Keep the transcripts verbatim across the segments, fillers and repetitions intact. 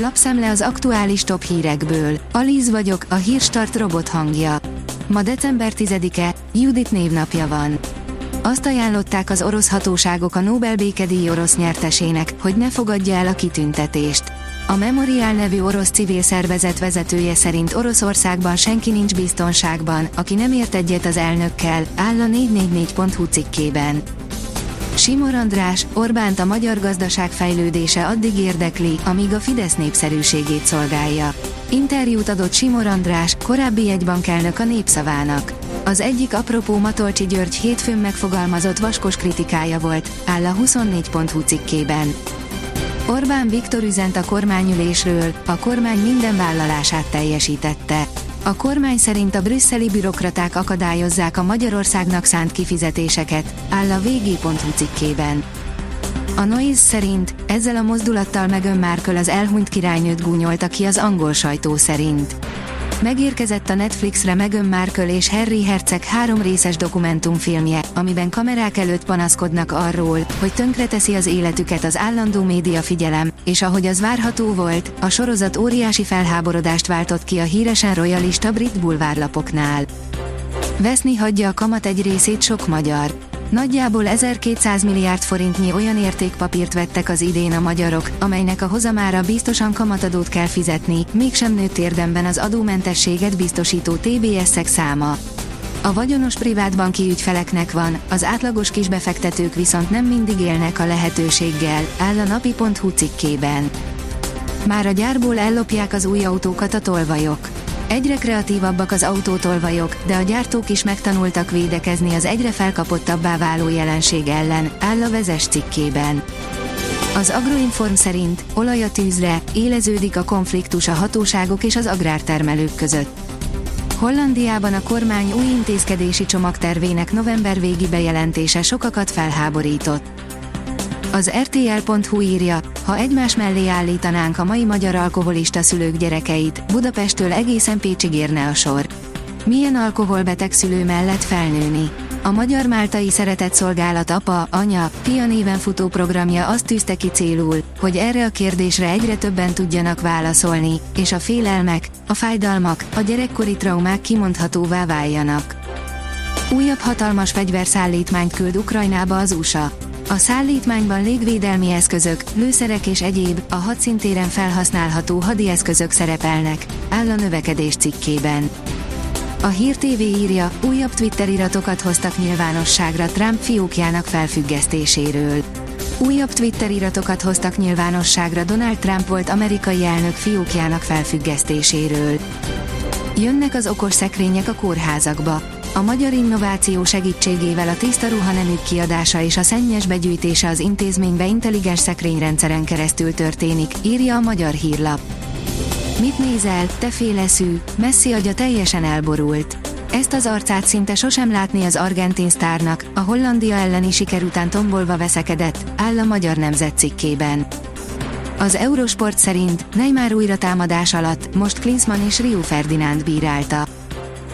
Lapszem le az aktuális top hírekből. Alíz vagyok, a Hírstart robot hangja. Ma december tizedike, Judit névnapja van. Azt ajánlották az orosz hatóságok a Nobel békedíj orosz nyertesének, hogy ne fogadja el a kitüntetést. A Memorial nevű orosz civil szervezet vezetője szerint Oroszországban senki nincs biztonságban, aki nem ért egyet az elnökkel, áll a négy négy négy pont hu cikkében. Simor András, Orbánt a magyar gazdaság fejlődése addig érdekli, amíg a Fidesz népszerűségét szolgálja. Interjút adott Simor András, korábbi jegybankelnök a Népszavának. Az egyik apropó Matolcsi György hétfőn megfogalmazott vaskos kritikája volt, áll a huszonnégy pont hu cikkében. Orbán Viktor üzent a kormányülésről, a kormány minden vállalását teljesítette. A kormány szerint a brüsszeli bürokraták akadályozzák a Magyarországnak szánt kifizetéseket, áll a vg.hu cikkében. A Noise szerint ezzel a mozdulattal Meghan Markle az elhunyt királynőt gúnyolta ki az angol sajtó szerint. Megérkezett a Netflixre Meghan Markle és Harry Herceg három részes dokumentumfilmje, amiben kamerák előtt panaszkodnak arról, hogy tönkreteszi az életüket az állandó média figyelem, és ahogy az várható volt, a sorozat óriási felháborodást váltott ki a híresen royalista brit bulvárlapoknál. Veszni hagyja a kamat egy részét sok magyar. Nagyjából ezerkétszáz milliárd forintnyi olyan értékpapírt vettek az idén a magyarok, amelynek a hozamára biztosan kamatadót kell fizetni, mégsem nőtt érdemben az adómentességet biztosító té bé es-ek száma. A vagyonos privátbanki ügyfeleknek van, az átlagos kisbefektetők viszont nem mindig élnek a lehetőséggel, áll a napi pont hu cikkében. Már a gyárból ellopják az új autókat a tolvajok. Egyre kreatívabbak az autótolvajok, de a gyártók is megtanultak védekezni az egyre felkapottabbá váló jelenség ellen, áll a vezes cikkében. Az Agroinform szerint olaj a tűzre, éleződik a konfliktus a hatóságok és az agrártermelők között. Hollandiában a kormány új intézkedési csomagtervének november végi bejelentése sokakat felháborított. Az er té el pont hu írja, ha egymás mellé állítanánk a mai magyar alkoholista szülők gyerekeit, Budapesttől egészen Pécsig érne a sor. Milyen alkoholbeteg szülő mellett felnőni? A Magyar Máltai Szeretett Szolgálat apa, anya, fia néven futó programja azt tűzte ki célul, hogy erre a kérdésre egyre többen tudjanak válaszolni, és a félelmek, a fájdalmak, a gyerekkori traumák kimondhatóvá váljanak. Újabb hatalmas fegyverszállítmányt küld Ukrajnába az u es á. A szállítmányban légvédelmi eszközök, lőszerek és egyéb, a hadszintéren felhasználható hadieszközök szerepelnek, áll a növekedés cikkében. A Hír té vé írja, újabb Twitter iratokat hoztak nyilvánosságra Trump fiókjának felfüggesztéséről. Újabb Twitter iratokat hoztak nyilvánosságra Donald Trump volt amerikai elnök fiókjának felfüggesztéséről. Jönnek az okos szekrények a kórházakba. A magyar innováció segítségével a tiszta ruhaneműk kiadása és a szennyes begyűjtése az intézménybe intelligens szekrényrendszeren keresztül történik, írja a Magyar Hírlap. Mit nézel, te féleszű, Messi agya teljesen elborult. Ezt az arcát szinte sosem látni az argentin sztárnak, a Hollandia elleni siker után tombolva veszekedett, áll a Magyar Nemzet cikkében. Az Eurosport szerint Neymar újra támadás alatt, most Klinsmann és Rio Ferdinánd bírálta.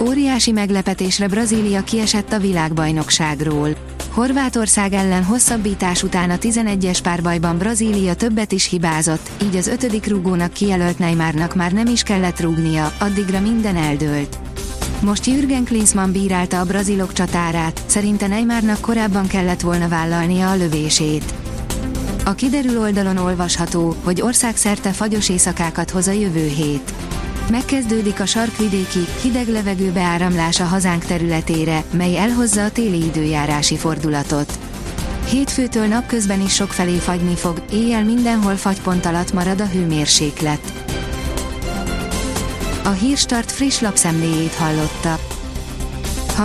Óriási meglepetésre Brazília kiesett a világbajnokságról. Horvátország ellen hosszabbítás után a tizenegyes párbajban Brazília többet is hibázott, így az ötödik rúgónak kijelölt Neymarnak már nem is kellett rúgnia, addigra minden eldőlt. Most Jürgen Klinsmann bírálta a brazilok csatárát, szerinte Neymarnak korábban kellett volna vállalnia a lövését. A kiderül oldalon olvasható, hogy országszerte fagyos éjszakákat hoz a jövő hét. Megkezdődik a sarkvidéki, hideg levegő beáramlása hazánk területére, mely elhozza a téli időjárási fordulatot. Hétfőtől napközben is sokfelé fagyni fog, éjjel mindenhol fagypont alatt marad a hőmérséklet. A Hírstart friss lapszemléjét hallotta. Ha